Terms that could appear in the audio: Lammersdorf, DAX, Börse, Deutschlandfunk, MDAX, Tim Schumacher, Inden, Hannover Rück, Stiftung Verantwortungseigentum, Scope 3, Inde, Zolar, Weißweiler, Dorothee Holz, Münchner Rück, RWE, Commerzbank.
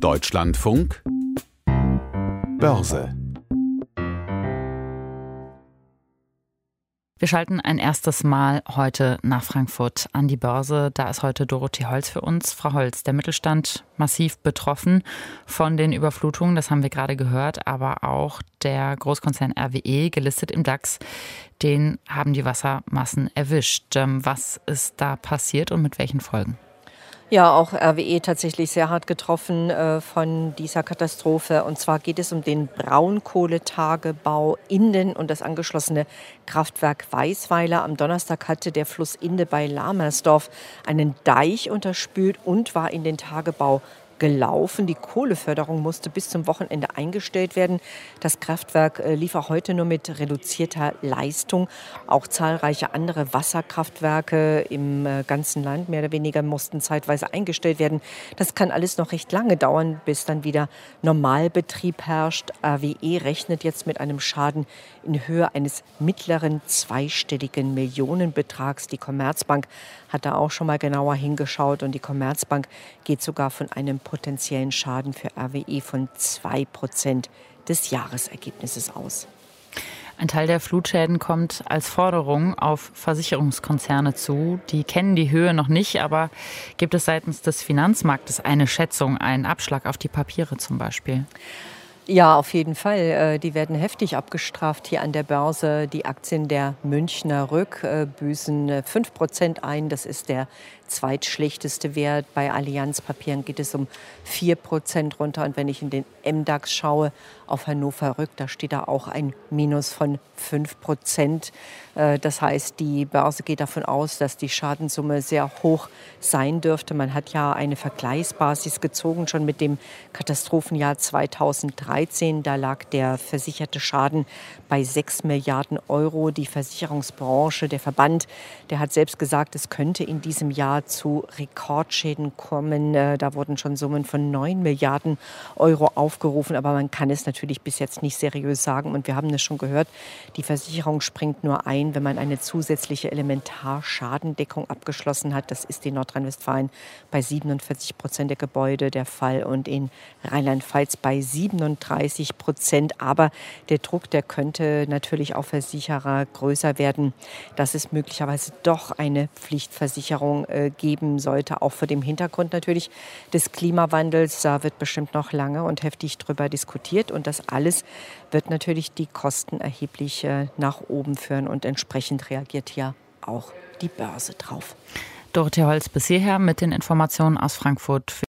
Deutschlandfunk Börse. Wir schalten ein erstes Mal heute nach Frankfurt an die Börse. Da ist heute Dorothee Holz für uns. Frau Holz, der Mittelstand massiv betroffen von den Überflutungen, das haben wir gerade gehört, aber auch der Großkonzern RWE, gelistet im DAX, den haben die Wassermassen erwischt. Was ist da passiert und mit welchen Folgen? Ja, auch RWE tatsächlich sehr hart getroffen von dieser Katastrophe. Und zwar geht es um den Braunkohletagebau Inden und das angeschlossene Kraftwerk Weißweiler. Am Donnerstag hatte der Fluss Inde bei Lammersdorf einen Deich unterspült und war in den Tagebau gelaufen. Die Kohleförderung musste bis zum Wochenende eingestellt werden. Das Kraftwerk lief auch heute nur mit reduzierter Leistung. Auch zahlreiche andere Wasserkraftwerke im ganzen Land mehr oder weniger mussten zeitweise eingestellt werden. Das kann alles noch recht lange dauern, bis dann wieder Normalbetrieb herrscht. RWE rechnet jetzt mit einem Schaden in Höhe eines mittleren zweistelligen Millionenbetrags. Die Commerzbank hat da auch schon mal genauer hingeschaut und die Commerzbank geht sogar von einem potenziellen Schaden für RWE von 2% des Jahresergebnisses aus. Ein Teil der Flutschäden kommt als Forderung auf Versicherungskonzerne zu. Die kennen die Höhe noch nicht, aber gibt es seitens des Finanzmarktes eine Schätzung, einen Abschlag auf die Papiere zum Beispiel? Ja, auf jeden Fall. Die werden heftig abgestraft hier an der Börse. Die Aktien der Münchner Rück büßen 5% ein. Das ist der zweitschlechteste Wert. Bei Allianz-Papieren geht es um 4% runter. Und wenn ich in den MDAX schaue, auf Hannover Rück, da steht da auch ein Minus von 5%. Das heißt, die Börse geht davon aus, dass die Schadenssumme sehr hoch sein dürfte. Man hat ja eine Vergleichsbasis gezogen, schon mit dem Katastrophenjahr 2013. Da lag der versicherte Schaden bei 6 Milliarden Euro. Die Versicherungsbranche, der Verband, der hat selbst gesagt, es könnte in diesem Jahr zu Rekordschäden kommen. Da wurden schon Summen von 9 Milliarden Euro aufgerufen. Aber man kann es natürlich bis jetzt nicht seriös sagen. Und wir haben es schon gehört, die Versicherung springt nur ein, wenn man eine zusätzliche Elementarschadendeckung abgeschlossen hat. Das ist in Nordrhein-Westfalen bei 47% der Gebäude der Fall und in Rheinland-Pfalz bei 37%. Aber der Druck, der könnte natürlich auf Versicherer größer werden, dass es möglicherweise doch eine Pflichtversicherung geben sollte. Auch vor dem Hintergrund natürlich des Klimawandels. Da wird bestimmt noch lange und heftig drüber diskutiert. Und das alles wird natürlich die Kosten erheblich nach oben führen. Und entsprechend reagiert hier auch die Börse drauf. Dorothee Holz bis hierher mit den Informationen aus Frankfurt.